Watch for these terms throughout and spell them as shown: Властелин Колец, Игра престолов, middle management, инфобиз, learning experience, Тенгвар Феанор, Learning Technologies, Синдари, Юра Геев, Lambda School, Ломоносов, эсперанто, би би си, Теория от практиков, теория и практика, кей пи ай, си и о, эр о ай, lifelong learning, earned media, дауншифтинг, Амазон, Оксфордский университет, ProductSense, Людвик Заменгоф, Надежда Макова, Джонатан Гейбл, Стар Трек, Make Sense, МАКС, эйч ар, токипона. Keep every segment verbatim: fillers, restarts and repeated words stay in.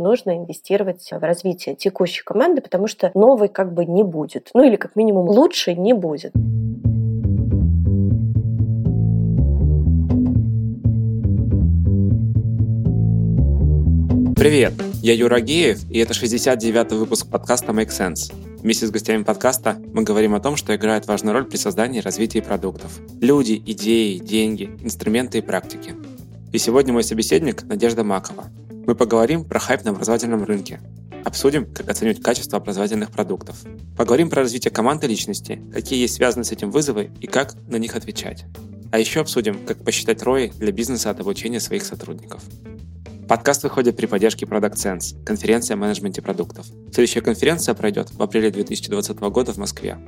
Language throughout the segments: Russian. нужно инвестировать в развитие текущей команды, потому что новой как бы не будет. Ну или как минимум лучшей не будет. Привет, я Юра Геев, и это шестьдесят девятый выпуск подкаста Make Sense. Вместе с гостями подкаста мы говорим о том, что играет важную роль при создании и развитии продуктов. Люди, идеи, деньги, инструменты и практики. И сегодня мой собеседник Надежда Макова. Мы поговорим про хайп на образовательном рынке. Обсудим, как оценивать качество образовательных продуктов. Поговорим про развитие команды личности, какие есть связаны с этим вызовы и как на них отвечать. А еще обсудим, как посчитать ар о ай для бизнеса от обучения своих сотрудников. Подкаст выходит при поддержке ProductSense, конференция о менеджменте продуктов. Следующая конференция пройдет в апреле две тысячи двадцатого года в Москве.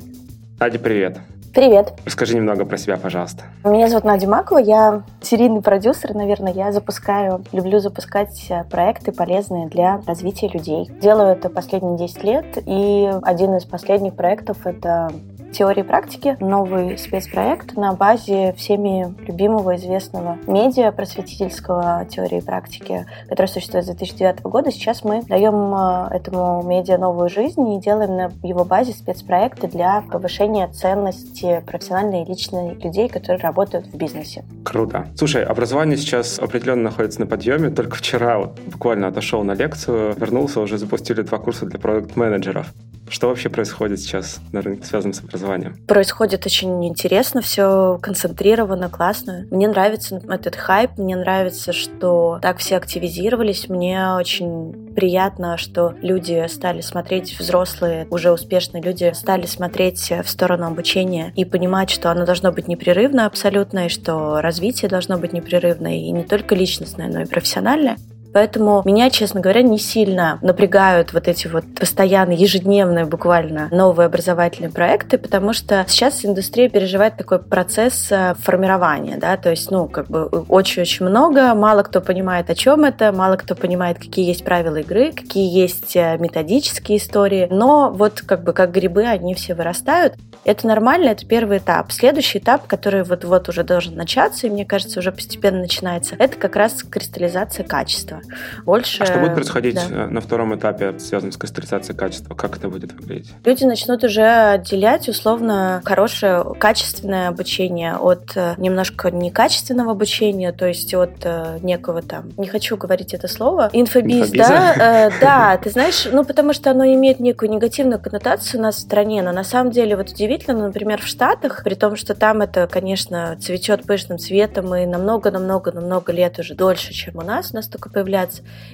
Надя, привет. Привет. Расскажи немного про себя, пожалуйста. Меня зовут Надя Макова, я серийный продюсер, наверное, я запускаю, люблю запускать проекты, полезные для развития людей. Делаю это последние десять лет, и один из последних проектов — это «Теория и практики», новый спецпроект на базе всеми любимого, известного медиа просветительского «Теории и практики», который существует с две тысячи девятого года. Сейчас мы даем этому медиа новую жизнь и делаем на его базе спецпроекты для повышения ценности профессиональной и личной людей, которые работают в бизнесе. Круто. Слушай, образование сейчас определенно находится на подъеме. Только вчера вот буквально отошел на лекцию, вернулся, уже запустили два курса для продакт-менеджеров. Что вообще происходит сейчас на рынке, связанном с образованием? Происходит очень интересно, все концентрировано, классно. Мне нравится этот хайп, мне нравится, что так все активизировались. Мне очень приятно, что люди стали смотреть, взрослые, уже успешные люди стали смотреть в сторону обучения и понимать, что оно должно быть непрерывно абсолютно, и что развитие должно быть непрерывное, и не только личностное, но и профессиональное. Поэтому меня, честно говоря, не сильно напрягают вот эти вот постоянные, ежедневные буквально новые образовательные проекты, потому что сейчас индустрия переживает такой процесс формирования, да, то есть, ну, как бы очень-очень много, мало кто понимает, о чем это, мало кто понимает, какие есть правила игры, какие есть методические истории, но вот как бы как грибы они все вырастают. Это нормально, это первый этап. Следующий этап, который вот-вот уже должен начаться, и, мне кажется, уже постепенно начинается, это как раз кристаллизация качества. Больше... А что будет происходить да. на втором этапе, связанном с кристаллизацией качества? Как это будет выглядеть? Люди начнут уже отделять, условно, хорошее, качественное обучение от немножко некачественного обучения, то есть от некого там, не хочу говорить это слово, инфобиз, Инфобиза? да? Да, ты знаешь, ну, потому что оно имеет некую негативную коннотацию у нас в стране, но на самом деле вот удивительно, например, в Штатах, при том, что там это, конечно, цветет пышным цветом и намного-намного-намного лет уже дольше, чем у нас, у нас только являться.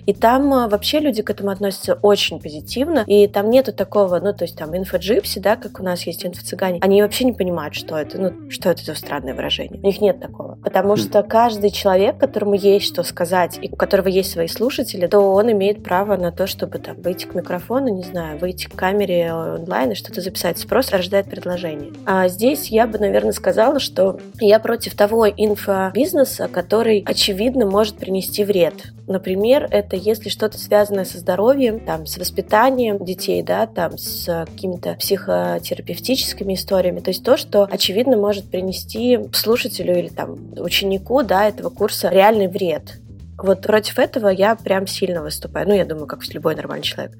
И там вообще люди к этому относятся очень позитивно, и там нету такого, ну, то есть там инфоджипси, да, как у нас есть инфоцыгане, они вообще не понимают, что это, ну, что это за странное выражение. У них нет такого. Потому что каждый человек, которому есть что сказать, и у которого есть свои слушатели, то он имеет право на то, чтобы там выйти к микрофону, не знаю, выйти к камере онлайн и что-то записать. Спрос рождает предложение. А здесь я бы, наверное, сказала, что я против того инфобизнеса, который, очевидно, может принести вред. Например, это если что-то связанное со здоровьем, там, с воспитанием детей, да, там, с какими-то психотерапевтическими историями. То есть то, что, очевидно, может принести слушателю или там, ученику, да, этого курса реальный вред. Вот против этого я прям сильно выступаю. Ну, я думаю, как любой нормальный человек.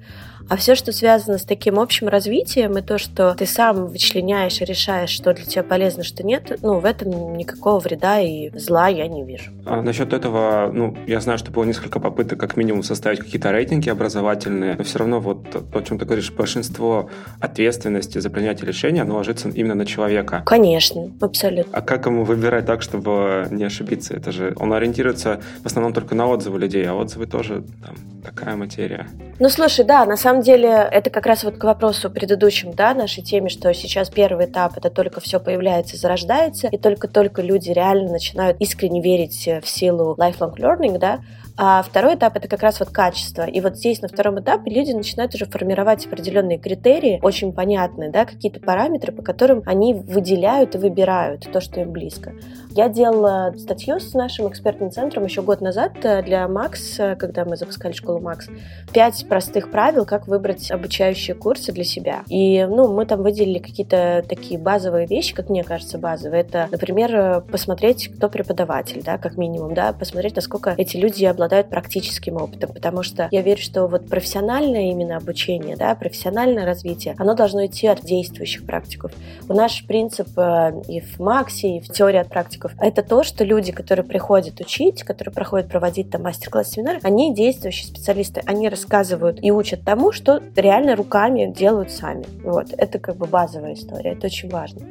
А все, что связано с таким общим развитием, и то, что ты сам вычленяешь и решаешь, что для тебя полезно, что нет, ну, в этом никакого вреда и зла я не вижу. А насчет этого, ну, я знаю, что было несколько попыток как минимум составить какие-то рейтинги образовательные, но все равно вот то, о чем ты говоришь, большинство ответственности за принятие решения, оно ложится именно на человека. Конечно, абсолютно. А как ему выбирать так, чтобы не ошибиться? Это же он ориентируется в основном только на отзывы людей, а отзывы тоже там, такая материя. Ну, слушай, да, на самом деле это как раз вот к вопросу предыдущим, да, нашей теме, что сейчас первый этап — это только все появляется, зарождается, и только-только люди реально начинают искренне верить в силу lifelong learning, да, а второй этап — это как раз вот качество. И вот здесь на втором этапе люди начинают уже формировать определенные критерии, очень понятные, да, какие-то параметры, по которым они выделяют и выбирают то, что им близко. Я делала статью с нашим экспертным центром еще год назад для МАКС, когда мы запускали школу МАКС. Пять простых правил, как выбрать обучающие курсы для себя. И ну, мы там выделили какие-то такие базовые вещи, как мне кажется, базовые. Это, например, посмотреть, кто преподаватель, да, как минимум, да, посмотреть, насколько эти люди обладают практическим опытом. Потому что я верю, что вот профессиональное именно обучение, да, профессиональное развитие, оно должно идти от действующих практиков. У нас принцип и в МАКСе, и в теории от практиков — это то, что люди, которые приходят учить, которые проходят проводить там мастер-класс, семинары, они действующие специалисты, они рассказывают и учат тому, что реально руками делают сами. Вот. Это как бы базовая история, это очень важно.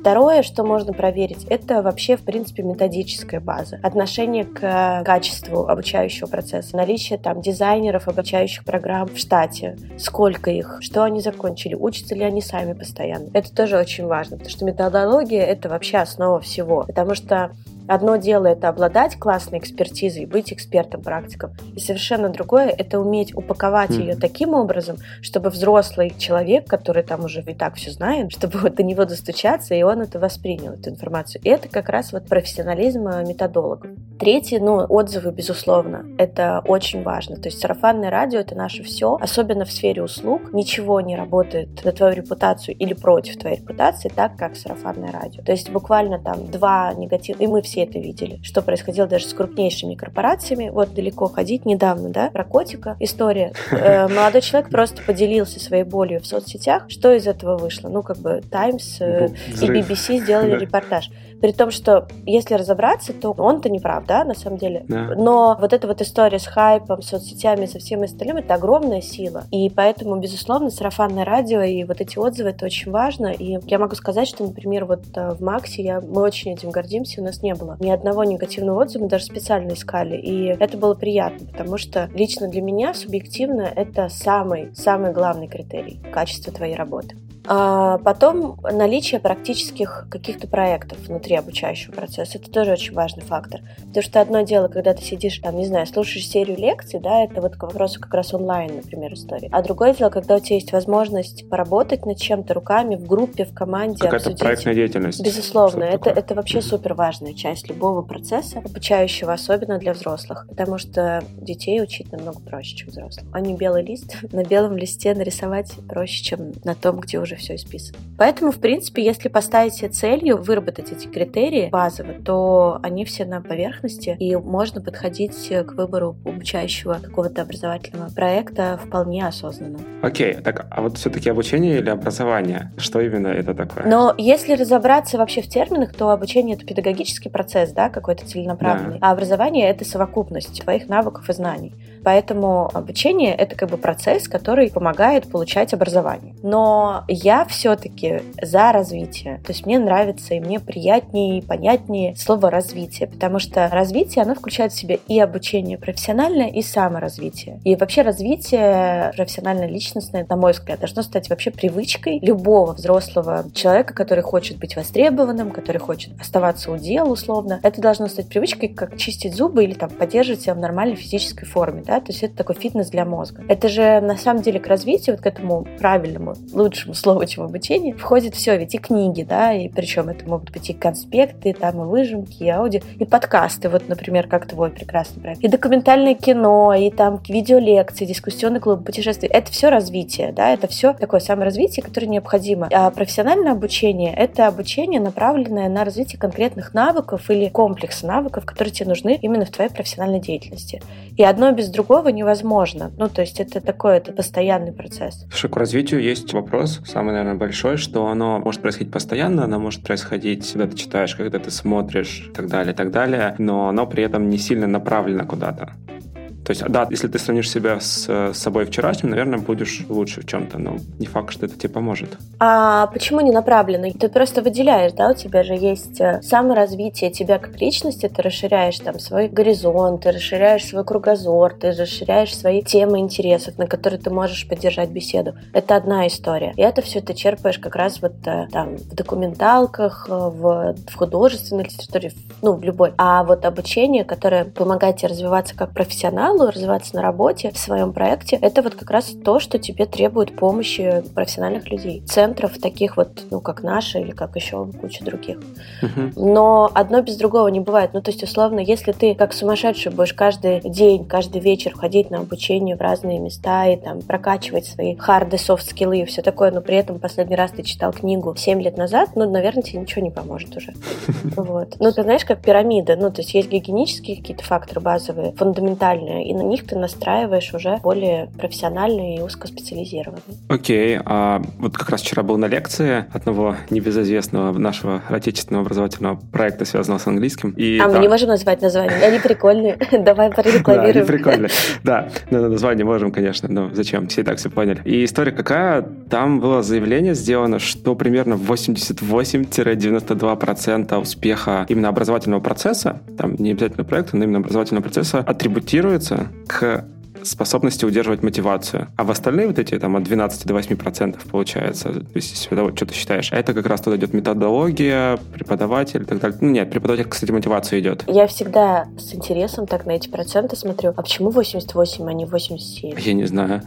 Второе, что можно проверить, это вообще, в принципе, методическая база. Отношение к качеству обучающего процесса, наличие там дизайнеров, обучающих программ в штате, сколько их, что они закончили, учатся ли они сами постоянно. Это тоже очень важно, потому что методология — это вообще основа всего, потому что одно дело — это обладать классной экспертизой, быть экспертом-практиком. И совершенно другое — это уметь упаковать mm. ее таким образом, чтобы взрослый человек, который там уже и так все знает, чтобы вот до него достучаться, и он это воспринял, эту информацию. И это как раз вот профессионализм методологов. Третье, ну, отзывы, безусловно. Это очень важно. То есть сарафанное радио — это наше все, особенно в сфере услуг. Ничего не работает на твою репутацию или против твоей репутации так, как сарафанное радио. То есть буквально там два негатива, и мы все это видели, что происходило даже с крупнейшими корпорациями. Вот далеко ходить недавно, да, про котика история. Э, молодой человек просто поделился своей болью в соцсетях. Что из этого вышло? Ну, как бы Times э, и би би си сделали да. репортаж. При том, что если разобраться, то он-то не прав, да, на самом деле. Да. Но вот эта вот история с хайпом, соцсетями, со всем остальным, это огромная сила. И поэтому, безусловно, сарафанное радио и вот эти отзывы, это очень важно. И я могу сказать, что, например, вот в Максе я, мы очень этим гордимся, у нас не было ни одного негативного отзыва, мы даже специально искали. И это было приятно, потому что лично для меня, субъективно, это самый, самый главный критерий качества твоей работы. А потом наличие практических каких-то проектов внутри обучающего процесса. Это тоже очень важный фактор. Потому что одно дело, когда ты сидишь, там, не знаю, слушаешь серию лекций, да, это вот к вопросу как раз онлайн, например, истории. А другое дело, когда у тебя есть возможность поработать над чем-то руками, в группе, в команде, какая-то обсудить. Какая-то проектная деятельность. Безусловно. Это, это вообще супер важная часть любого процесса обучающего, особенно для взрослых. Потому что детей учить намного проще, чем взрослых. Они белый лист. На белом листе нарисовать проще, чем на том, где уже все исписано. Поэтому, в принципе, если поставить себе целью выработать эти критерии базово, то они все на поверхности, и можно подходить к выбору обучающего какого-то образовательного проекта вполне осознанно. Окей, так, а вот все-таки обучение или образование? Что именно это такое? Но если разобраться вообще в терминах, то обучение — это педагогический процесс, да, какой-то целенаправленный, да. А образование — это совокупность твоих навыков и знаний. Поэтому обучение — это как бы процесс, который помогает получать образование. Но я все-таки за развитие. То есть мне нравится и мне приятнее и понятнее слово «развитие», потому что развитие, оно включает в себя и обучение профессиональное, и саморазвитие. И вообще развитие профессионально-личностное, на мой взгляд, должно стать вообще привычкой любого взрослого человека, который хочет быть востребованным, который хочет оставаться у дел условно. Это должно стать привычкой, как чистить зубы или там поддерживать себя в нормальной физической форме. Да? То есть это такой фитнес для мозга. Это же на самом деле к развитию, вот к этому правильному, лучшему слову, чем обучение, входит все, ведь и книги, да, и причем это могут быть и конспекты, там и выжимки, и аудио, и подкасты, вот, например, как твой прекрасный проект, и документальное кино, и там видеолекции, дискуссионный клуб, путешествия, это все развитие, да, это все такое саморазвитие, которое необходимо. А профессиональное обучение — это обучение, направленное на развитие конкретных навыков или комплекса навыков, которые тебе нужны именно в твоей профессиональной деятельности. И одно без другого невозможно. Ну, то есть это такой, это постоянный процесс. Слушай, к развитию есть вопрос, самый, наверное, большой, что оно может происходить постоянно, оно может происходить, когда ты читаешь, когда ты смотришь, и так далее, и так далее, но оно при этом не сильно направлено куда-то. То есть, да, если ты сравнишь себя с собой вчерашним, наверное, будешь лучше в чем-то, но не факт, что это тебе поможет. А почему не направленный? Ты просто выделяешь, да, у тебя же есть саморазвитие тебя как личности, ты расширяешь там свой горизонт, ты расширяешь свой кругозор, ты расширяешь свои темы интересов, на которые ты можешь поддержать беседу. Это одна история. И это все ты черпаешь как раз вот там в документалках, в, в художественной литературе, ну, в любой. А вот обучение, которое помогает тебе развиваться как профессионал, делу, развиваться на работе, в своем проекте, это вот как раз то, что тебе требует помощи профессиональных людей, центров таких вот, ну, как наши или как еще куча других. Uh-huh. Но одно без другого не бывает. Ну, то есть, условно, если ты как сумасшедший будешь каждый день, каждый вечер ходить на обучение в разные места и там прокачивать свои харды, софт-скиллы и все такое, но при этом последний раз ты читал книгу семь лет назад, ну, наверное, тебе ничего не поможет уже. Вот. Ну, ты знаешь, как пирамида, ну, то есть есть гигиенические какие-то факторы базовые, фундаментальные, и на них ты настраиваешь уже более профессиональные и узкоспециализированные. Окей, а вот как раз вчера был на лекции одного небезызвестного нашего отечественного образовательного проекта, связанного с английским. И, а да. мы не можем назвать название, они прикольные, давай порекламируем. Да, они прикольные, да, название можем, конечно, но зачем, все и так все поняли. И история какая, там было заявление сделано, что примерно восемьдесят восемь - девяносто два процента успеха именно образовательного процесса, там не обязательно проекта, но именно образовательного процесса, атрибутируется к способности удерживать мотивацию. А в остальные вот эти там от двенадцати до восьми процентов получается, если вот что ты считаешь. А это как раз туда идет методология, преподаватель и так далее. Ну нет, преподаватель, кстати, мотивацию идет. Я всегда с интересом так на эти проценты смотрю. А почему восемьдесят восемь, а не восемьдесят семь? Я не знаю.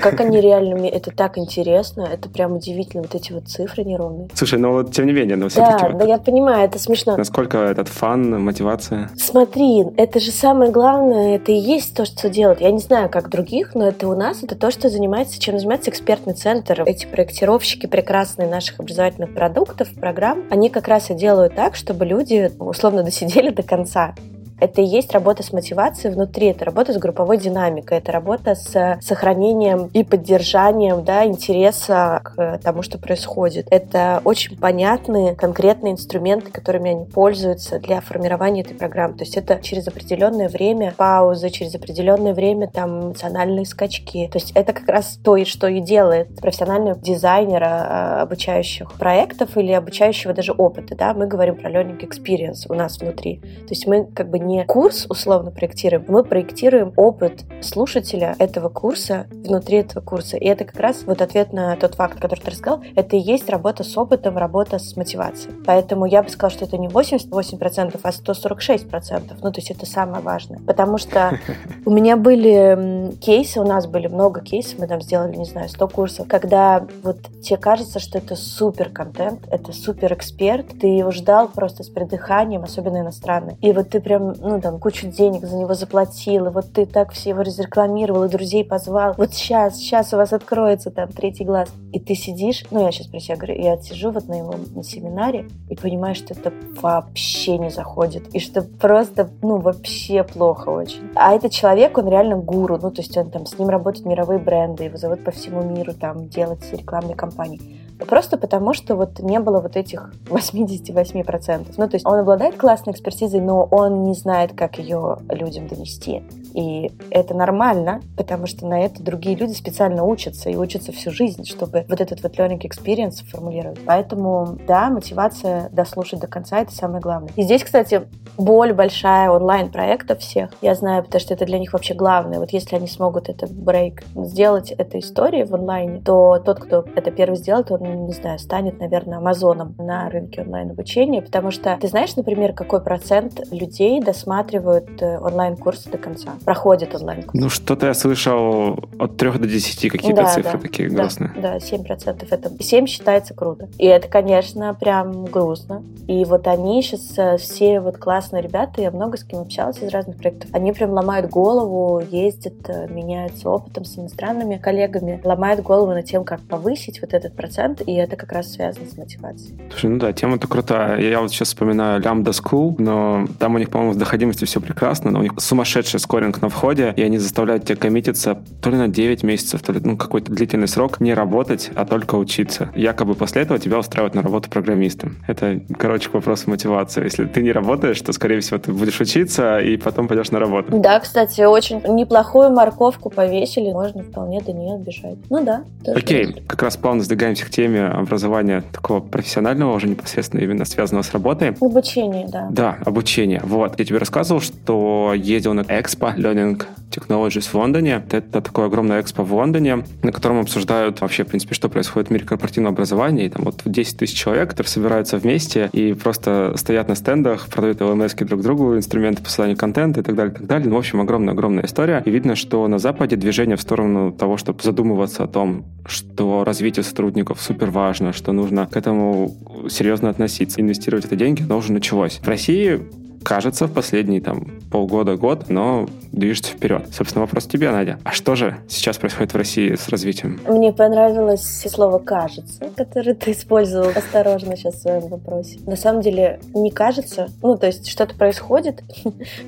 Как они реально... Это так интересно. Это прям удивительно. Вот эти вот цифры неровные. Слушай, ну вот тем не менее, но все-таки... Да, вот да, я понимаю, это смешно. Насколько этот фан, мотивация? Смотри, это же самое главное. Это и есть то, что делает. Я не знаю, как других, но это у нас, это то, что занимается, чем занимается экспертный центр. Эти проектировщики прекрасные наших образовательных продуктов, программ, они как раз и делают так, чтобы люди условно досидели до конца. Это и есть работа с мотивацией внутри, это работа с групповой динамикой, это работа с сохранением и поддержанием, да, интереса к тому, что происходит. Это очень понятные, конкретные инструменты, которыми они пользуются для формирования этой программы. То есть это через определенное время паузы, через определенное время там эмоциональные скачки. То есть это как раз то, что и делает профессионального дизайнера обучающих проектов или обучающего даже опыта. Да? Мы говорим про learning experience у нас внутри. То есть мы как бы не не курс условно проектируем, мы проектируем опыт слушателя этого курса внутри этого курса. И это как раз вот ответ на тот факт, который ты рассказал, это и есть работа с опытом, работа с мотивацией. Поэтому я бы сказала, что это не восемьдесят восемь процентов, а сто сорок шесть процентов. Ну, то есть это самое важное. Потому что у меня были кейсы, у нас были много кейсов, мы там сделали, не знаю, сто курсов, когда вот тебе кажется, что это супер контент, это супер эксперт, ты его ждал просто с придыханием, особенно иностранный. И вот ты прям ну, там, кучу денег за него заплатил, и вот ты так все его разрекламировал, и друзей позвал. Вот сейчас, сейчас у вас откроется там третий глаз. И ты сидишь, ну, я сейчас про себя говорю, я сижу вот на его на семинаре и понимаю, что это вообще не заходит, и что просто, ну, вообще плохо очень. А этот человек, он реально гуру, ну, то есть он там, с ним работают мировые бренды, его зовут по всему миру, там, делать рекламные кампании. Просто потому, что вот не было вот этих восемьдесят восемь процентов. Ну, то есть он обладает классной экспертизой, но он не знает, как ее людям донести. И это нормально, потому что на это другие люди специально учатся и учатся всю жизнь, чтобы вот этот вот learning experience формулировать. Поэтому, да, мотивация дослушать до конца — это самое главное. И здесь, кстати, боль большая онлайн-проектов всех. Я знаю, потому что это для них вообще главное. Вот если они смогут этот брейк сделать, этой истории в онлайне, то тот, кто это первый сделает, он, не знаю, станет, наверное, Амазоном на рынке онлайн-обучения, потому что ты знаешь, например, какой процент людей досматривают онлайн-курсы до конца? Проходит онлайн-курс. Ну, что-то я слышал от трёх до десяти какие-то да, цифры да, такие да, грустные. Да, семь процентов это... семь считается круто. И это, конечно, прям грустно. И вот они сейчас все вот классные ребята, я много с кем общалась из разных проектов, они прям ломают голову, ездят, меняются опытом с иностранными коллегами, ломают голову над тем, как повысить вот этот процент, и это как раз связано с мотивацией. Слушай, ну да, тема-то крутая. Я вот сейчас вспоминаю Lambda School, но там у них, по-моему, с доходимостью все прекрасно, но у них сумасшедший скоринг на входе, и они заставляют тебя коммититься то ли на девять месяцев, то ли ну, какой-то длительный срок не работать, а только учиться. Якобы после этого тебя устраивают на работу программистом. Это, короче, вопрос мотивации. Если ты не работаешь, то, скорее всего, ты будешь учиться и потом пойдешь на работу. Да, кстати, очень неплохую морковку повесили. Можно вполне до нее бежать. Ну да. Окей, как раз плавно сдвигаемся к теме теме образования такого профессионального, уже непосредственно именно связанного с работой. Обучение, да. Да, обучение. Вот. Я тебе рассказывал, что ездил на экспо Learning Technologies в Лондоне. Это такое огромное экспо в Лондоне, на котором обсуждают вообще, в принципе, что происходит в мире корпоративного образования. И там вот десять тысяч человек, которые собираются вместе и просто стоят на стендах, продают эл эм эс-ки друг другу, инструменты по созданию контента и так далее, и так далее. Ну, в общем, огромная-огромная история. И видно, что на Западе движение в сторону того, чтобы задумываться о том, что развитие сотрудников супер важно, что нужно к этому серьезно относиться, инвестировать эти деньги, оно уже началось. В России, кажется, в последние там полгода-год, но движется вперед. Собственно, вопрос к тебе, Надя. А что же сейчас происходит в России с развитием? Мне понравилось слово «кажется», которое ты использовал осторожно сейчас в своем вопросе. На самом деле не кажется. Ну, то есть что-то происходит,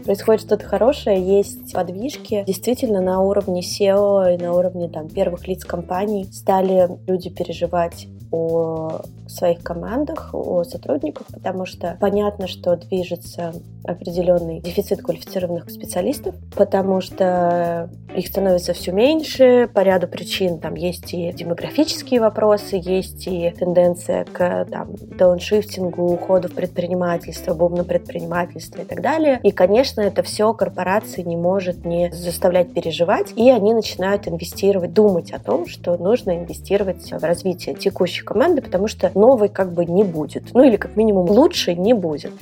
происходит что-то хорошее, есть подвижки. Действительно, на уровне сео и на уровне там первых лиц компаний стали люди переживать о своих командах, о сотрудниках, потому что понятно, что движется определенный дефицит квалифицированных специалистов, потому что их становится все меньше по ряду причин. Там есть и демографические вопросы, есть и тенденция к там, дауншифтингу, уходу в предпринимательство, бум на предпринимательство и так далее. И, конечно, это все корпорации не может не заставлять переживать, и они начинают инвестировать, думать о том, что нужно инвестировать в развитие текущей команды, потому что новой как бы не будет. Ну или как минимум лучше не будет.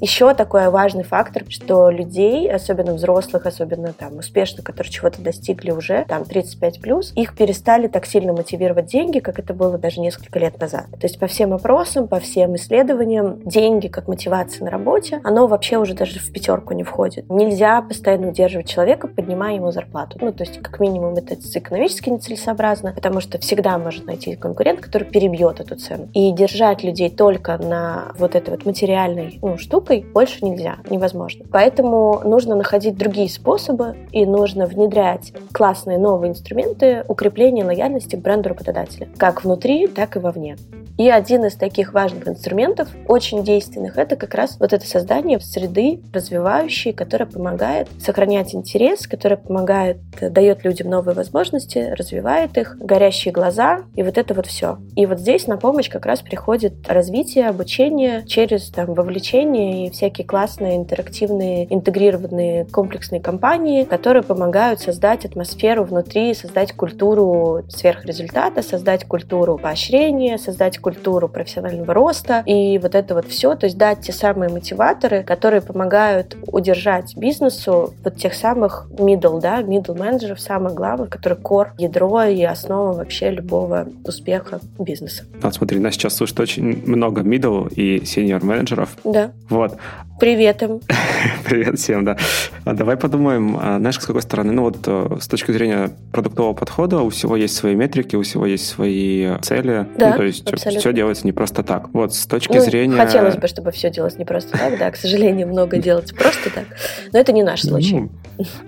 Еще такой важный фактор, что людей, особенно взрослых, особенно там успешных, которые чего-то достигли уже, там тридцать пять плюс, их перестали так сильно мотивировать деньги, как это было даже несколько лет назад. То есть по всем опросам, по всем исследованиям, деньги как мотивация на работе, оно вообще уже даже в пятерку не входит. Нельзя постоянно удерживать человека, поднимая ему зарплату. Ну, то есть как минимум это экономически нецелесообразно, потому что всегда может найти конкурент, который перебьет эту цену. И держать людей только на вот этой вот материальной, ну, штуке больше нельзя, невозможно. Поэтому нужно находить другие способы и нужно внедрять классные новые инструменты укрепления лояльности к бренду работодателя, как внутри, так и вовне. И один из таких важных инструментов, очень действенных, это как раз вот это создание среды развивающей, которая помогает сохранять интерес, которая помогает, дает людям новые возможности, развивает их, горящие глаза и вот это вот все. И вот здесь на помощь как раз приходит развитие, обучение через там, вовлечение и всякие классные, интерактивные, интегрированные, комплексные компании, которые помогают создать атмосферу внутри, создать культуру сверхрезультата, создать культуру поощрения, создать культуру профессионального роста и вот это вот все. То есть дать те самые мотиваторы, которые помогают удержать бизнесу вот тех самых middle, да, middle менеджеров, самых главных, которые core, ядро и основа вообще любого успеха бизнеса. Вот смотри, нас сейчас слушает очень много middle и senior менеджеров. Да. Вот. Привет им. Привет всем, да. А давай подумаем, знаешь, с какой стороны, ну вот с точки зрения продуктового подхода у всего есть свои метрики, у всего есть свои цели, да, ну, то есть абсолютно. Все делается не просто так. Вот с точки ну, зрения... Хотелось бы, чтобы все делалось не просто так, да, к сожалению, много делать просто так, но это не наш случай.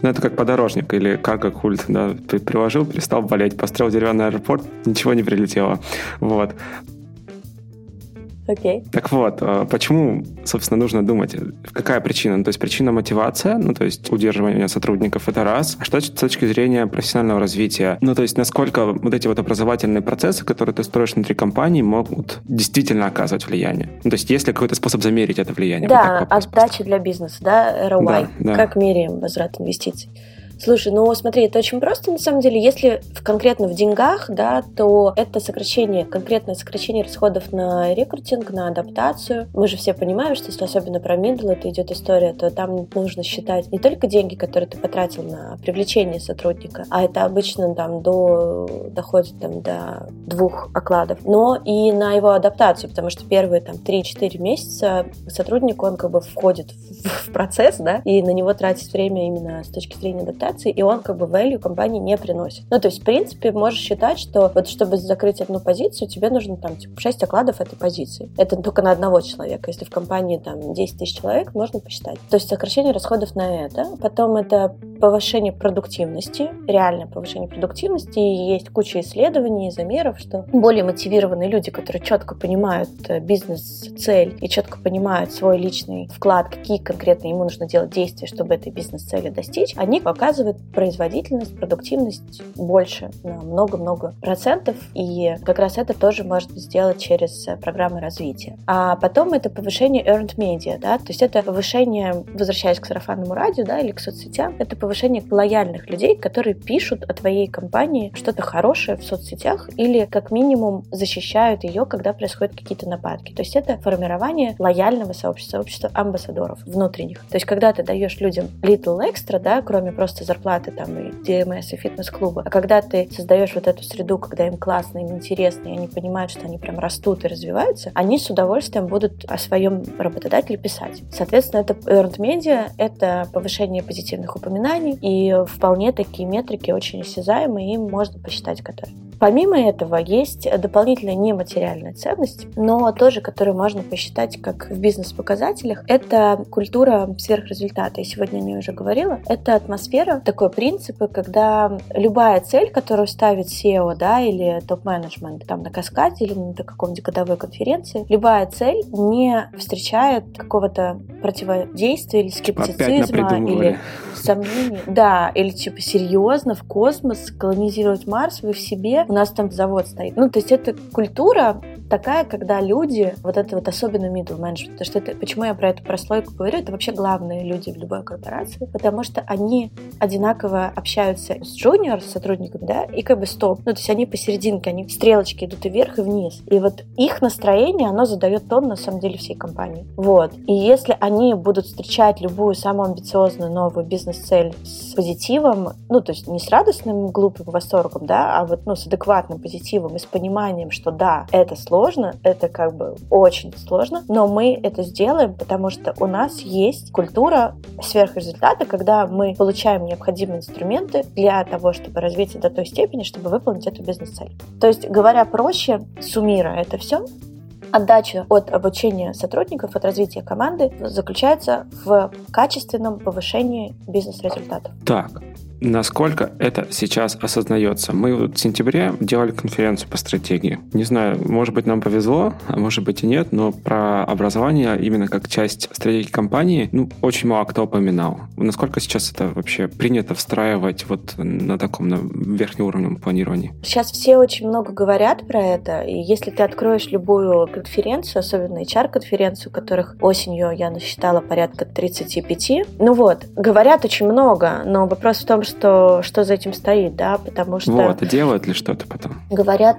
Ну, это как подорожник или карго-культ, да, ты приложил, перестал болеть, построил деревянный аэропорт, ничего не прилетело, вот. Okay. Так вот, почему, собственно, нужно думать? Какая причина? Ну, то есть причина мотивация, ну, то есть удерживание сотрудников, это раз. А что с точки зрения профессионального развития? Ну, то есть насколько вот эти вот образовательные процессы, которые ты строишь внутри компании, могут действительно оказывать влияние? Ну, то есть есть ли какой-то способ замерить это влияние? Да, вот вопрос, отдача просто. Для бизнеса, да, эр о ай. Да, да. Как меряем возврат инвестиций? Слушай, ну смотри, это очень просто, на самом деле. Если в, конкретно в деньгах, да, то это сокращение, конкретное сокращение расходов на рекрутинг, на адаптацию. Мы же все понимаем, что если особенно про middle это идет история, то там нужно считать не только деньги, которые ты потратил на привлечение сотрудника, а это обычно там до, доходит там, до двух окладов, но и на его адаптацию, потому что первые там три-четыре месяца сотрудник, он как бы входит в, в процесс, да, и на него тратить время именно с точки зрения адаптации, и он как бы value компании не приносит. Ну, то есть, в принципе, можешь считать, что вот чтобы закрыть одну позицию, тебе нужно там типа шесть окладов этой позиции. Это только на одного человека. Если в компании там десять тысяч человек, можно посчитать. То есть сокращение расходов на это. Потом это повышение продуктивности, реальное повышение продуктивности. И есть куча исследований и замеров, что более мотивированные люди, которые четко понимают бизнес-цель и четко понимают свой личный вклад, какие конкретно ему нужно делать действия, чтобы этой бизнес-цели достичь, они показывают производительность, продуктивность больше на много-много процентов. И как раз это тоже можно сделать через программы развития. А потом это повышение earned media, да, то есть это повышение, возвращаясь к сарафанному радио, да, или к соцсетям, это повышение лояльных людей, которые пишут о твоей компании что-то хорошее в соцсетях или как минимум защищают ее, когда происходят какие-то нападки. То есть это формирование лояльного сообщества, сообщества амбассадоров внутренних. То есть когда ты даешь людям little extra, да, кроме просто зарплаты там и ди эм эс, и фитнес-клуба, а когда ты создаешь вот эту среду, когда им классно, им интересно, и они понимают, что они прям растут и развиваются, они с удовольствием будут о своем работодателе писать. Соответственно, это earned media, это повышение позитивных упоминаний, и вполне такие метрики очень осязаемы, и им можно посчитать которые. Помимо этого, есть дополнительная нематериальная ценность, но тоже, которую можно посчитать как в бизнес-показателях, это культура сверхрезультата. Я сегодня о ней уже говорила. Это атмосфера, такой принцип, когда любая цель, которую ставит си и о, да, или топ-менеджмент там на Каскаде или на каком-нибудь годовой конференции, любая цель не встречает какого-то противодействия или скептицизма, или сомнений. Да, или типа серьезно в космос колонизировать Марс, вы в себе, у нас там завод стоит. Ну, то есть это культура такая, когда люди, вот это вот особенно middle management, потому что это, почему я про эту прослойку говорю, это вообще главные люди в любой корпорации, потому что они одинаково общаются с джуниор, с сотрудниками, да, и как бы стоп. Ну, то есть они посерединке, они стрелочки идут и вверх, и вниз. И вот их настроение, оно задает тон, на самом деле, всей компании. Вот. И если они будут встречать любую самую амбициозную новую бизнес-цель с позитивом, ну, то есть не с радостным, глупым восторгом, да, а вот, ну, с адекватным позитивом и с пониманием, что да, это сложно, это как бы очень сложно, но мы это сделаем, потому что у нас есть культура сверхрезультата, когда мы получаем необходимые инструменты для того, чтобы развиться до той степени, чтобы выполнить эту бизнес-цель. То есть, говоря проще, суммируя это все, отдача от обучения сотрудников, от развития команды заключается в качественном повышении бизнес-результатов. Так, насколько это сейчас осознается? Мы вот в сентябре делали конференцию по стратегии. Не знаю, может быть, нам повезло, а может быть и нет, но про образование именно как часть стратегии компании, ну, очень мало кто упоминал. Насколько сейчас это вообще принято встраивать вот на таком, на верхнеуровневом планировании? Сейчас все очень много говорят про это, и если ты откроешь любую конференцию, особенно эйч ар-конференцию, которых осенью я насчитала порядка тридцать пять, ну вот, говорят очень много, но вопрос в том, что Что, что за этим стоит, да, потому что... Вот, делают ли что-то потом? Говорят,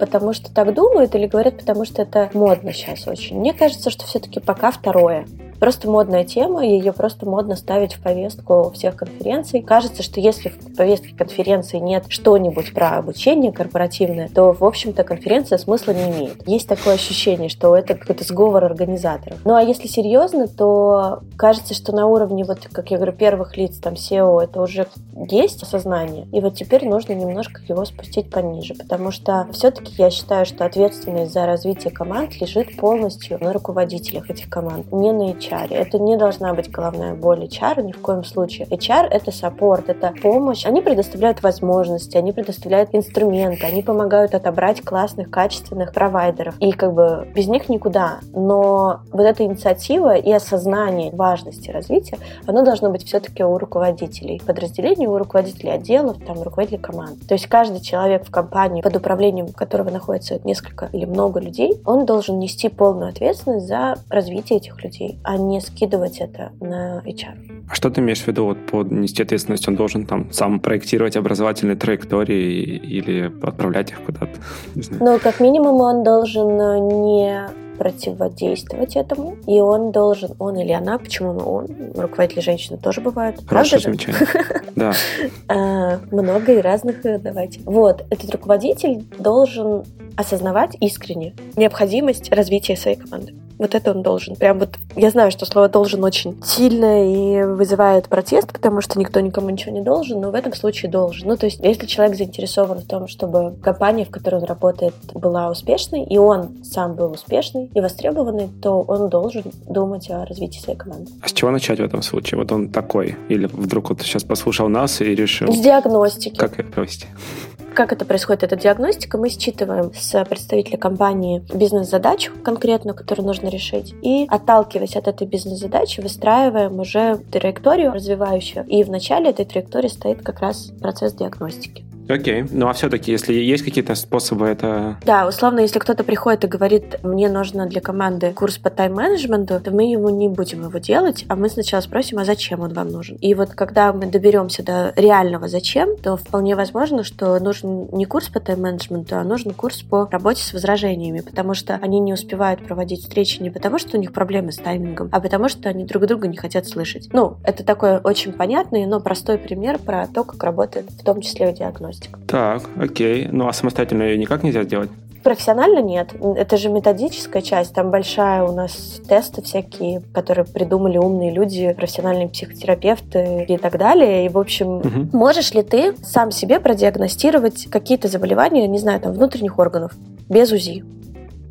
потому что так думают, или говорят, потому что это модно сейчас очень. Мне кажется, что все-таки пока второе. Просто модная тема, ее просто модно ставить в повестку всех конференций. Кажется, что если в повестке конференции нет что-нибудь про обучение корпоративное, то, в общем-то, конференция смысла не имеет. Есть такое ощущение, что это какой-то сговор организаторов. Ну, а если серьезно, то кажется, что на уровне, вот, как я говорю, первых лиц, там, си и о, это уже есть осознание, и вот теперь нужно немножко его спустить пониже, потому что все-таки я считаю, что ответственность за развитие команд лежит полностью на руководителях этих команд, не на эйч ар. Это не должна быть головная боль эйч ар ни в коем случае. эйч ар — это саппорт, это помощь. Они предоставляют возможности, они предоставляют инструменты, они помогают отобрать классных, качественных провайдеров, и как бы без них никуда. Но вот эта инициатива и осознание важности развития, оно должно быть все-таки у руководителей подразделений, у руководителей отделов, там, руководителей команд. То есть каждый человек в компании, под управлением которого находится несколько или много людей, он должен нести полную ответственность за развитие этих людей, а не скидывать это на эйч ар. А что ты имеешь в виду вот, под нести ответственность? Он должен там сам проектировать образовательные траектории или отправлять их куда-то? Ну, как минимум, он должен не... противодействовать этому, и он должен, он или она, почему он, руководители женщины тоже бывают. Хорошее замечание. Да. Много и разных, давайте. Вот, этот руководитель должен осознавать искренне необходимость развития своей команды. Вот это он должен. Прям вот я знаю, что слово «должен» очень сильно и вызывает протест, потому что никто никому ничего не должен, но в этом случае должен. Ну, то есть, если человек заинтересован в том, чтобы компания, в которой он работает, была успешной, и он сам был успешный и востребованный, то он должен думать о развитии своей команды. А с чего начать в этом случае? Вот он такой. Или вдруг вот сейчас послушал нас и решил... С диагностики. Как это провести? Как это происходит, эта диагностика? Мы считываем с представителя компании бизнес-задачу конкретную, которую нужно решить, и, отталкиваясь от этой бизнес-задачи, выстраиваем уже траекторию развивающую. И в начале этой траектории стоит как раз процесс диагностики. Окей. Ну, а все-таки, если есть какие-то способы, это... Да, условно, если кто-то приходит и говорит, мне нужно для команды курс по тайм-менеджменту, то мы ему не будем его делать, а мы сначала спросим, а зачем он вам нужен? И вот когда мы доберемся до реального «зачем», то вполне возможно, что нужен не курс по тайм-менеджменту, а нужен курс по работе с возражениями, потому что они не успевают проводить встречи не потому, что у них проблемы с таймингом, а потому что они друг друга не хотят слышать. Ну, это такой очень понятный, но простой пример про то, как работает в том числе диагноз. Так, окей. Ну а самостоятельно ее никак нельзя сделать? Профессионально нет. Это же методическая часть. Там большая у нас тесты всякие, которые придумали умные люди, профессиональные психотерапевты и так далее. И, в общем, угу. Можешь ли ты сам себе продиагностировать какие-то заболевания, не знаю, там, внутренних органов, без УЗИ?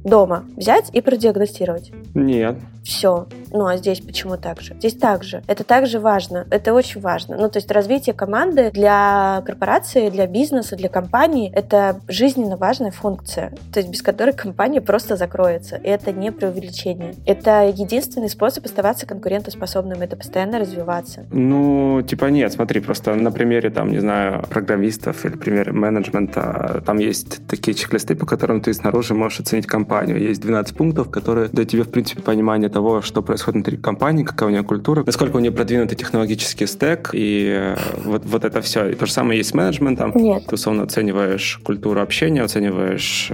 Дома взять и продиагностировать? Нет. Все. Ну, а здесь почему так же? Здесь так же. Это также важно. Это очень важно. Ну, то есть развитие команды для корпорации, для бизнеса, для компании — это жизненно важная функция, то есть без которой компания просто закроется. И это не преувеличение. Это единственный способ оставаться конкурентоспособным. Это постоянно развиваться. Ну, типа нет. Смотри, просто на примере, там, не знаю, программистов или примере менеджмента, там есть такие чек-листы, по которым ты снаружи можешь оценить компанию. Есть двенадцать пунктов, которые дают тебе, в принципе, понимание того, что происходит внутри компании, какая у нее культура, насколько у нее продвинутый технологический стэк, и вот, вот это все. И то же самое есть с менеджментом. Нет. Ты, условно, оцениваешь культуру общения, оцениваешь,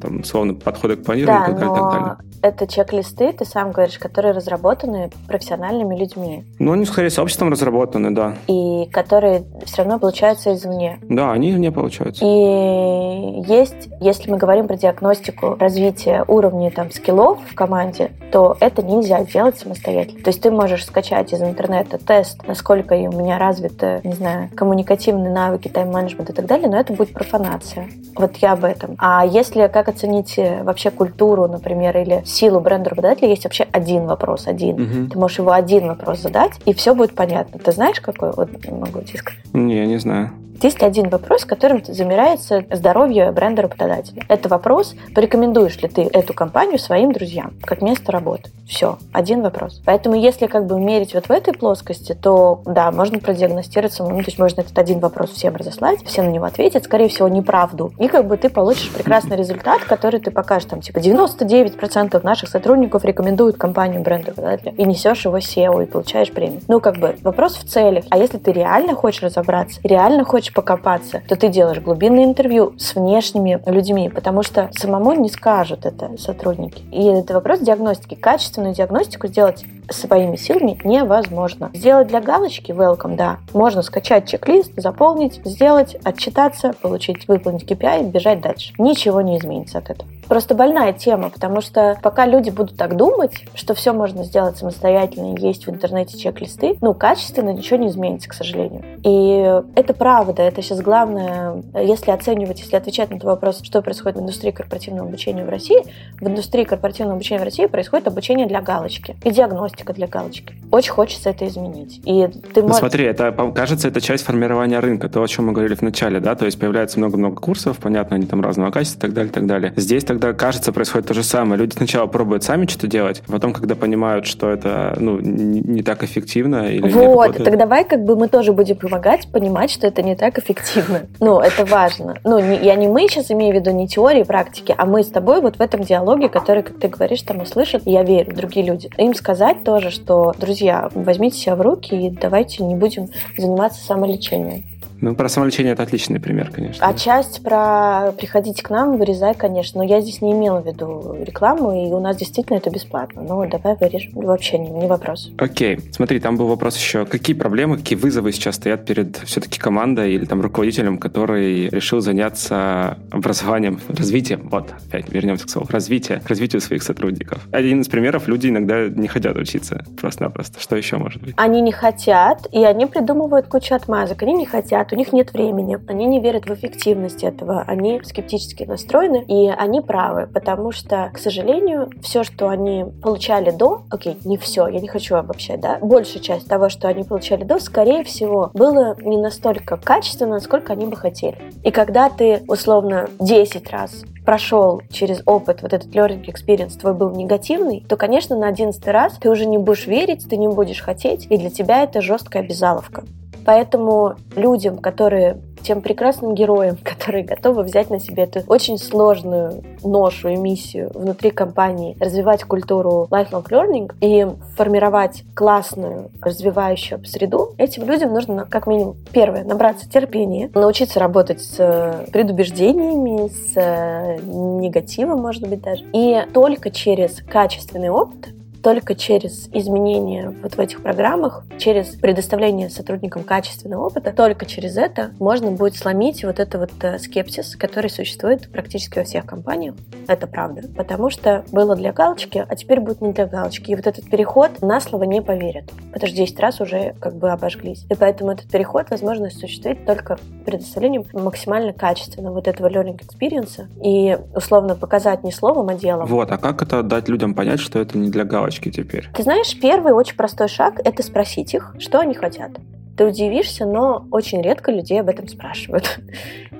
там, условно, подходы к планированию, да, и так далее. Это чек-листы, ты сам говоришь, которые разработаны профессиональными людьми. Ну, они, скорее, сообществом разработаны, да. И которые все равно получаются извне. Да, они извне получаются. И есть, если мы говорим про диагностику развития уровня, там, скиллов в команде, то это нельзя делать самостоятельно. То есть ты можешь скачать из интернета тест, насколько у меня развиты, не знаю, коммуникативные навыки, тайм-менеджмент и так далее, но это будет профанация. Вот я об этом. А если, как оценить вообще культуру, например, или силу бренда-работодателя, есть вообще один вопрос, один. Угу. Ты можешь его один вопрос задать, и все будет понятно. Ты знаешь, какой? Вот могу тебе сказать. Не, я не знаю. Есть один вопрос, которым замеряется здоровье бренда-работодателя. Это вопрос, порекомендуешь ли ты эту компанию своим друзьям, как место работы. Все, один вопрос. Поэтому если как бы мерить вот в этой плоскости, то да, можно продиагностировать самому, ну, то есть можно этот один вопрос всем разослать, все на него ответят, скорее всего, неправду. И как бы ты получишь прекрасный результат, который ты покажешь, там, типа, девяносто девять процентов наших сотрудников рекомендуют компанию бренда-работодателя, и несешь его сео, и получаешь премию. Ну, как бы, вопрос в целях. А если ты реально хочешь разобраться, реально хочешь покопаться, то ты делаешь глубинное интервью с внешними людьми, потому что самому не скажут это сотрудники. И это вопрос диагностики. Качественную диагностику сделать своими силами невозможно. Сделать для галочки welcome, да. Можно скачать чек-лист, заполнить, сделать, отчитаться, получить, выполнить кей пи ай, бежать дальше. Ничего не изменится от этого. Просто больная тема, потому что пока люди будут так думать, что все можно сделать самостоятельно, есть в интернете чек-листы, ну, качественно ничего не изменится, к сожалению. И это правда, это сейчас главное, если оценивать, если отвечать на этот вопрос, что происходит в индустрии корпоративного обучения в России, в индустрии корпоративного обучения в России происходит обучение для галочки и диагностика для галочки. Очень хочется это изменить. И ты можешь... ну, смотри, это, кажется, это часть формирования рынка, то, о чем мы говорили в начале, да, то есть появляется много-много курсов, понятно, они там разного качества и так далее, и так далее. Здесь тогда, кажется, происходит то же самое. Люди сначала пробуют сами что-то делать, потом, когда понимают, что это, ну, не так эффективно или вот, не работает. Так давай как бы мы тоже будем помогать понимать, что это не так эффективно. Ну, это важно. Ну, я не мы сейчас имею в виду не теории и практики, а мы с тобой вот в этом диалоге, который, как ты говоришь, там услышат, я верю, другие люди. Им сказать тоже, что, друзья, возьмите себя в руки и давайте не будем заниматься самолечением. Ну, про самолечение это отличный пример, конечно. А да. часть про «приходите к нам, вырезай», конечно. Но я здесь не имела в виду рекламу, и у нас действительно это бесплатно. Но давай вырежем. Вообще не, не вопрос. Окей. Смотри, там был вопрос еще. Какие проблемы, какие вызовы сейчас стоят перед все-таки командой или там руководителем, который решил заняться образованием, развитием? Вот, опять вернемся к слову. Развитие. К развитию своих сотрудников. Один из примеров — люди иногда не хотят учиться. Просто-напросто. Что еще может быть? Они не хотят, и они придумывают кучу отмазок. Они не хотят, у них нет времени, они не верят в эффективность этого, они скептически настроены, и они правы, потому что, к сожалению, все, что они получали до, окей, не все, я не хочу обобщать, да, большая часть того, что они получали до, скорее всего, было не настолько качественно, насколько они бы хотели. И когда ты, условно, десять раз прошел через опыт, вот этот learning experience твой был негативный, то, конечно, на одиннадцатый раз ты уже не будешь верить, ты не будешь хотеть, и для тебя это жесткая обязаловка. Поэтому людям, которые, тем прекрасным героям, которые готовы взять на себя эту очень сложную ношу и миссию внутри компании, развивать культуру lifelong learning и формировать классную, развивающую среду, этим людям нужно, как минимум, первое, набраться терпения, научиться работать с предубеждениями, с негативом, может быть, даже. И только через качественный опыт, только через изменения вот в этих программах, через предоставление сотрудникам качественного опыта, только через это можно будет сломить вот этот вот скепсис, который существует практически во всех компаниях. Это правда. Потому что было для галочки, а теперь будет не для галочки. И вот этот переход на слово не поверят. Потому что десять раз уже как бы обожглись. И поэтому этот переход возможно осуществить только предоставлением максимально качественного вот этого learning experience и условно показать не словом, а делом. Вот, а как это дать людям понять, что это не для галочки? Теперь. Ты знаешь, первый очень простой шаг – это спросить их, что они хотят. Ты удивишься, но очень редко людей об этом спрашивают.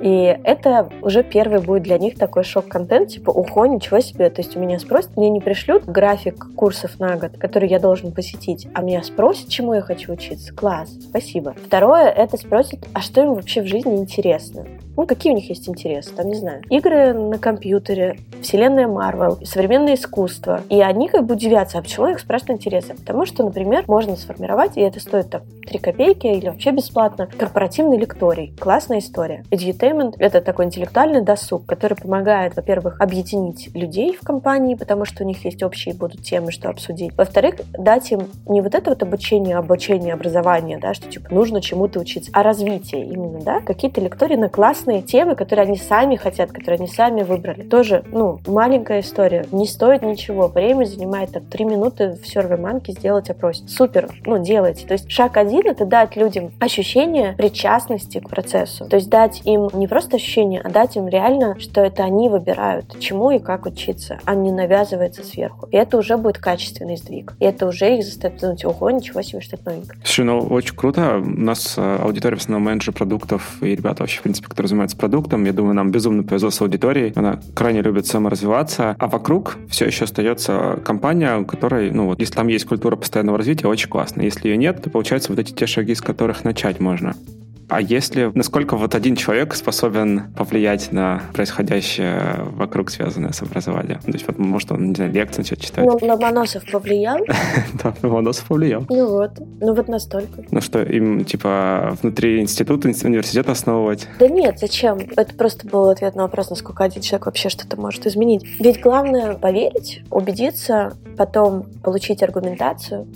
И это уже первый будет для них такой шок-контент, типа «Ухо, ничего себе!» То есть у меня спросят, мне не пришлют график курсов на год, который я должен посетить, а меня спросят, чему я хочу учиться. Класс, спасибо. Второе – это спросят, а что им вообще в жизни интересно. Ну, какие у них есть интересы, там, не знаю. Игры на компьютере, вселенная Марвел, современное искусство. И они как бы удивятся, а почему их спрашивают интересы? Потому что, например, можно сформировать, и это стоит там три копейки или вообще бесплатно, корпоративный лекторий. Классная история. Edutainment — это такой интеллектуальный досуг, который помогает, во-первых, объединить людей в компании, потому что у них есть общие будут темы, что обсудить. Во-вторых, дать им не вот это вот обучение, обучение, образование, да, что типа нужно чему-то учиться, а развитие именно, да, какие-то лектории на класс темы, которые они сами хотят, которые они сами выбрали. Тоже, ну, маленькая история. Не стоит ничего. Время занимает там три минуты в сервер-манке сделать опрос. Супер. Ну, делайте. То есть шаг один — это дать людям ощущение причастности к процессу. То есть дать им не просто ощущение, а дать им реально, что это они выбирают, чему и как учиться, а не навязывается сверху. И это уже будет качественный сдвиг. И это уже их заставит думать: ого, ничего себе, что-то новенькое. Слушай, ну, очень круто. У нас аудитория в основном менеджеры продуктов и ребята вообще, в принципе, которые занимаются продуктом. Я думаю, нам безумно повезло с аудиторией. Она крайне любит саморазвиваться. А вокруг все еще остается компания, у которой, ну вот, если там есть культура постоянного развития, очень классно. Если ее нет, то получается вот эти те шаги, с которых начать можно. А если, насколько вот один человек способен повлиять на происходящее вокруг, связанное с образованием? То есть, вот, может, он, не знаю, лекции начать читать? Ну, Ломоносов повлиял. Да, Ломоносов повлиял. Ну вот, ну вот настолько. Ну что, им, типа, внутри института, университета основывать? Да нет, зачем? Это просто был ответ на вопрос, насколько один человек вообще что-то может изменить. Ведь главное поверить, убедиться, потом получить аргументацию,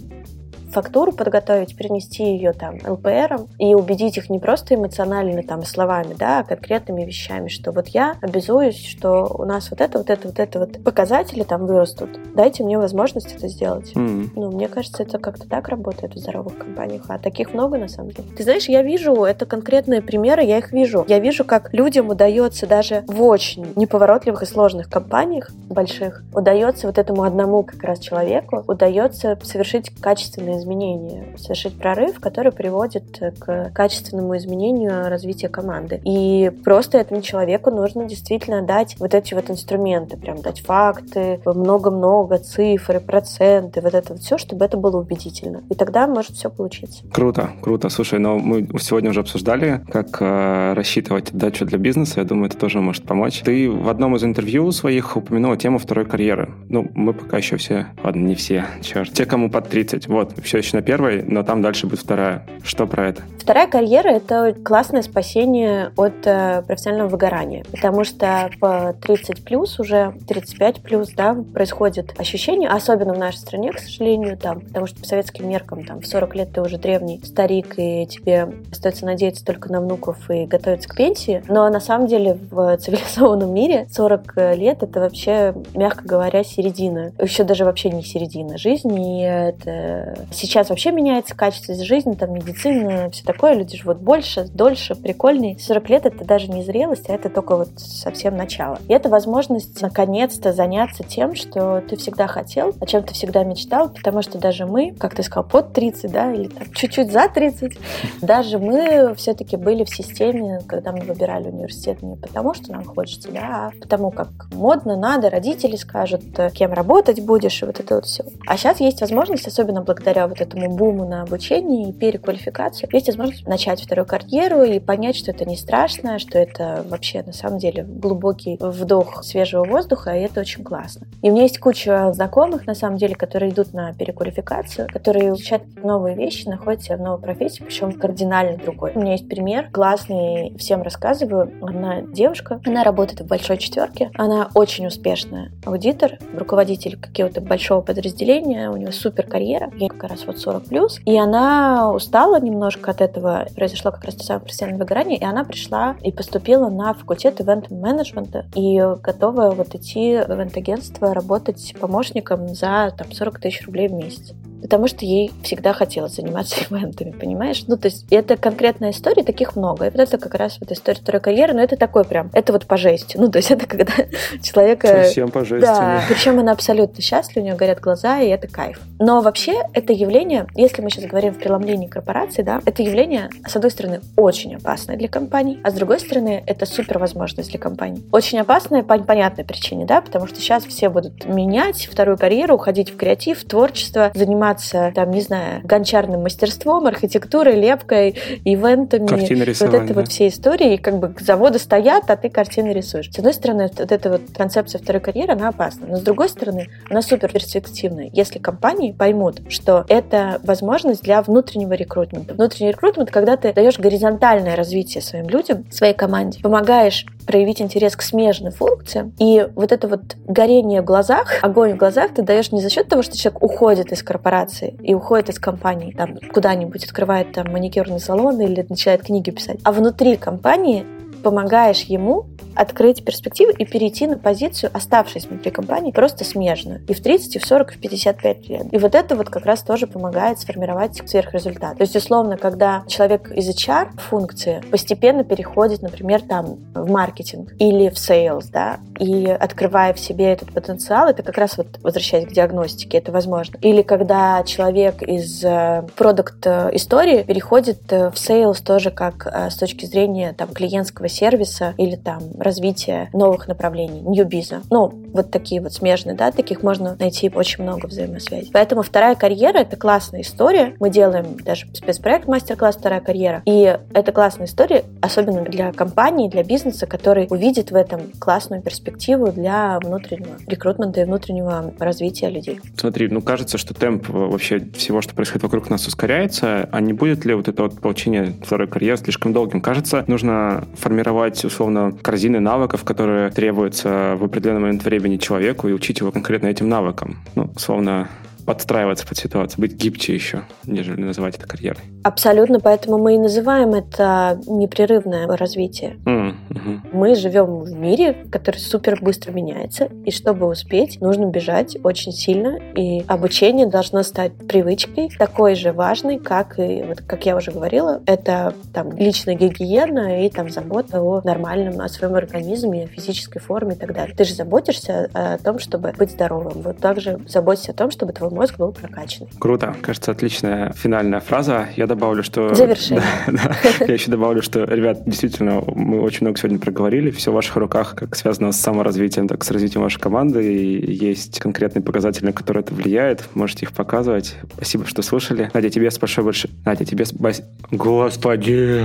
фактуру подготовить, перенести ее там эл пэ эром и убедить их не просто эмоционально там словами, да, а конкретными вещами, что вот я обязуюсь, что у нас вот это, вот это, вот это вот показатели там вырастут, дайте мне возможность это сделать. Mm-hmm. Ну, мне кажется, это как-то так работает в здоровых компаниях, а таких много на самом деле. Ты знаешь, я вижу, это конкретные примеры, я их вижу. Я вижу, как людям удается даже в очень неповоротливых и сложных компаниях больших, удается вот этому одному как раз человеку, удается совершить качественные изменения, совершить прорыв, который приводит к качественному изменению развития команды. И просто этому человеку нужно действительно дать вот эти вот инструменты, прям дать факты, много-много цифры, проценты, вот это вот все, чтобы это было убедительно. И тогда может все получиться. Круто, круто. Слушай, но мы сегодня уже обсуждали, как э, рассчитывать отдачу для бизнеса. Я думаю, это тоже может помочь. Ты в одном из интервью своих упомянула тему второй карьеры. Ну, мы пока еще все, ладно, не все, черт, те, кому под тридцать. Вот, все еще на первой, но там дальше будет вторая. Что про это? Вторая карьера – это классное спасение от профессионального выгорания, потому что по тридцать плюс, уже тридцать пять плюс, да, происходит ощущение, особенно в нашей стране, к сожалению, там, потому что по советским меркам там, в сорок лет ты уже древний старик, и тебе остается надеяться только на внуков и готовиться к пенсии. Но на самом деле в цивилизованном мире сорок лет – это вообще, мягко говоря, середина. Еще даже вообще не середина жизни. И это... Сейчас вообще меняется качество жизни, там, медицина, все такое. Люди живут больше, дольше, прикольнее. сорок лет – это даже не зрелость, а это только вот совсем начало. И это возможность наконец-то заняться тем, что ты всегда хотел, о чем ты всегда мечтал, потому что даже мы, как ты сказал, под тридцать, да, или там, чуть-чуть за тридцать, даже мы все-таки были в системе, когда мы выбирали университет не потому, что нам хочется, да, а потому как модно, надо, родители скажут, кем работать будешь, и вот это вот все. А сейчас есть возможность, особенно благодаря вот этому буму на обучение и переквалификацию, есть возможность начать вторую карьеру и понять, что это не страшно, что это вообще на самом деле глубокий вдох свежего воздуха, и это очень классно. И у меня есть куча знакомых, на самом деле, которые идут на переквалификацию, которые изучают новые вещи, находят себя в новой профессии, причем кардинально другой. У меня есть пример классный, всем рассказываю. Одна девушка, она работает в большой четверке, она очень успешная аудитор, руководитель какого-то большого подразделения, у нее супер карьера, ей как раз вот сорок плюс, и она устала немножко от этого, произошло как раз то самое профессиональное выгорание, и она пришла и поступила на факультет ивент-менеджмента и готова вот идти в ивент-агентство работать помощником за там сорок тысяч рублей в месяц. Потому что ей всегда хотелось заниматься ивентами, понимаешь? Ну, то есть это конкретная история, таких много. И вот это как раз вот история второй карьеры, но это такой прям, это вот по жести. Ну, то есть это когда человека... Совсем по жести. Да, причем она абсолютно счастлива, у нее горят глаза, и это кайф. Но вообще это явление, если мы сейчас говорим в преломлении корпораций, да, это явление, с одной стороны, очень опасное для компаний, а с другой стороны, это супер возможность для компаний. Очень опасное по понятной причине, да, потому что сейчас все будут менять вторую карьеру, уходить в креатив, в творчество, заниматься там, не знаю, гончарным мастерством, архитектурой, лепкой, ивентами. Картины рисовать, вот это да? Вот все истории, как бы заводы стоят, а ты картины рисуешь. С одной стороны, вот эта вот концепция второй карьеры, она опасна. Но с другой стороны, она супер перспективная. Если компании поймут, что это возможность для внутреннего рекрутмента. Внутренний рекрутмент, когда ты даешь горизонтальное развитие своим людям, своей команде, помогаешь проявить интерес к смежным функциям, и вот это вот горение в глазах, огонь в глазах ты даешь не за счет того, что человек уходит из корпорации, и уходит из компании, там, куда-нибудь открывает там маникюрный салон или начинает книги писать. А внутри компании помогаешь ему открыть перспективы и перейти на позицию, оставшуюся внутри компании, просто смежную. И в тридцать, и в сорок, и в пятьдесят пять лет. И вот это вот как раз тоже помогает сформировать сверхрезультат. То есть, условно, когда человек из эйч ар-функции постепенно переходит, например, там, в маркетинг или в sales, да, и открывая в себе этот потенциал, это как раз вот, возвращаясь к диагностике, это возможно. Или когда человек из продакт-истории переходит в sales тоже как с точки зрения, там, клиентского сервиса или, там, развития новых направлений, нью-биза. Ну, вот такие вот смежные, да, таких можно найти очень много взаимосвязей. Поэтому вторая карьера — это классная история. Мы делаем даже спецпроект мастер-класс «Вторая карьера». И это классная история, особенно для компаний, для бизнеса, который увидит в этом классную перспективу для внутреннего рекрутмента и внутреннего развития людей. Смотри, ну кажется, что темп вообще всего, что происходит вокруг нас, ускоряется. А не будет ли вот это вот получение второй карьеры слишком долгим? Кажется, нужно формировать, условно, корзину навыков, которые требуются в определенный момент времени человеку, и учить его конкретно этим навыкам. Ну, словно... подстраиваться под ситуацию, быть гибче еще, нежели называть это карьерой. Абсолютно, поэтому мы и называем это непрерывное развитие. Mm, uh-huh. Мы живем в мире, который супер быстро меняется, и чтобы успеть, нужно бежать очень сильно, и обучение должно стать привычкой, такой же важной, как и, вот, как я уже говорила, это там личная гигиена и там забота о нормальном, о своем организме, о физической форме и так далее. Ты же заботишься о том, чтобы быть здоровым, вот также заботишься о том, чтобы твой мозг был прокачан. Круто. Кажется, отличная финальная фраза. Я добавлю, что... Завершение. Да, да. Я еще добавлю, что, ребят, действительно, мы очень много сегодня проговорили. Все в ваших руках, как связано с саморазвитием, так и с развитием вашей команды. И есть конкретные показатели, на которые это влияет. Можете их показывать. Спасибо, что слушали. Надя, тебе спасибо большое. Надя, тебе спасибо... Господи!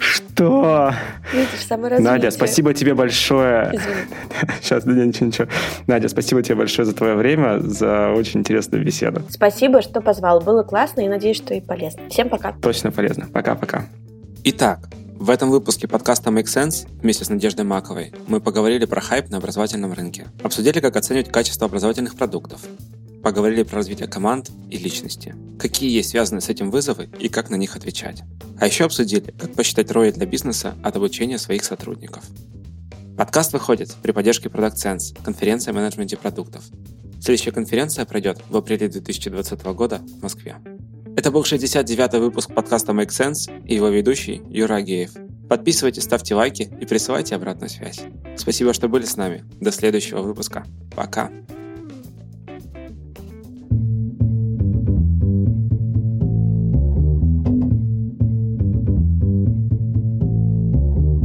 Что? Что? Видишь, саморазвитие. Надя, спасибо тебе большое. Извини. Сейчас, да, ничего, ничего. Надя, спасибо тебе большое за твое время, за очень интересную беседу. Спасибо, что позвал. Было классно и надеюсь, что и полезно. Всем пока. Точно полезно. Пока-пока. Итак, в этом выпуске подкаста Make Sense вместе с Надеждой Маковой мы поговорили про хайп на образовательном рынке, обсудили, как оценивать качество образовательных продуктов, поговорили про развитие команд и личности, какие есть связанные с этим вызовы и как на них отвечать. А еще обсудили, как посчитать эр о ай для бизнеса от обучения своих сотрудников. Подкаст выходит при поддержке ProductSense, конференции о менеджменте продуктов. Следующая конференция пройдет в апреле две тысячи двадцатого года в Москве. Это был шестьдесят девятый выпуск подкаста Make Sense и его ведущий Юра Геев. Подписывайтесь, ставьте лайки и присылайте обратную связь. Спасибо, что были с нами. До следующего выпуска. Пока!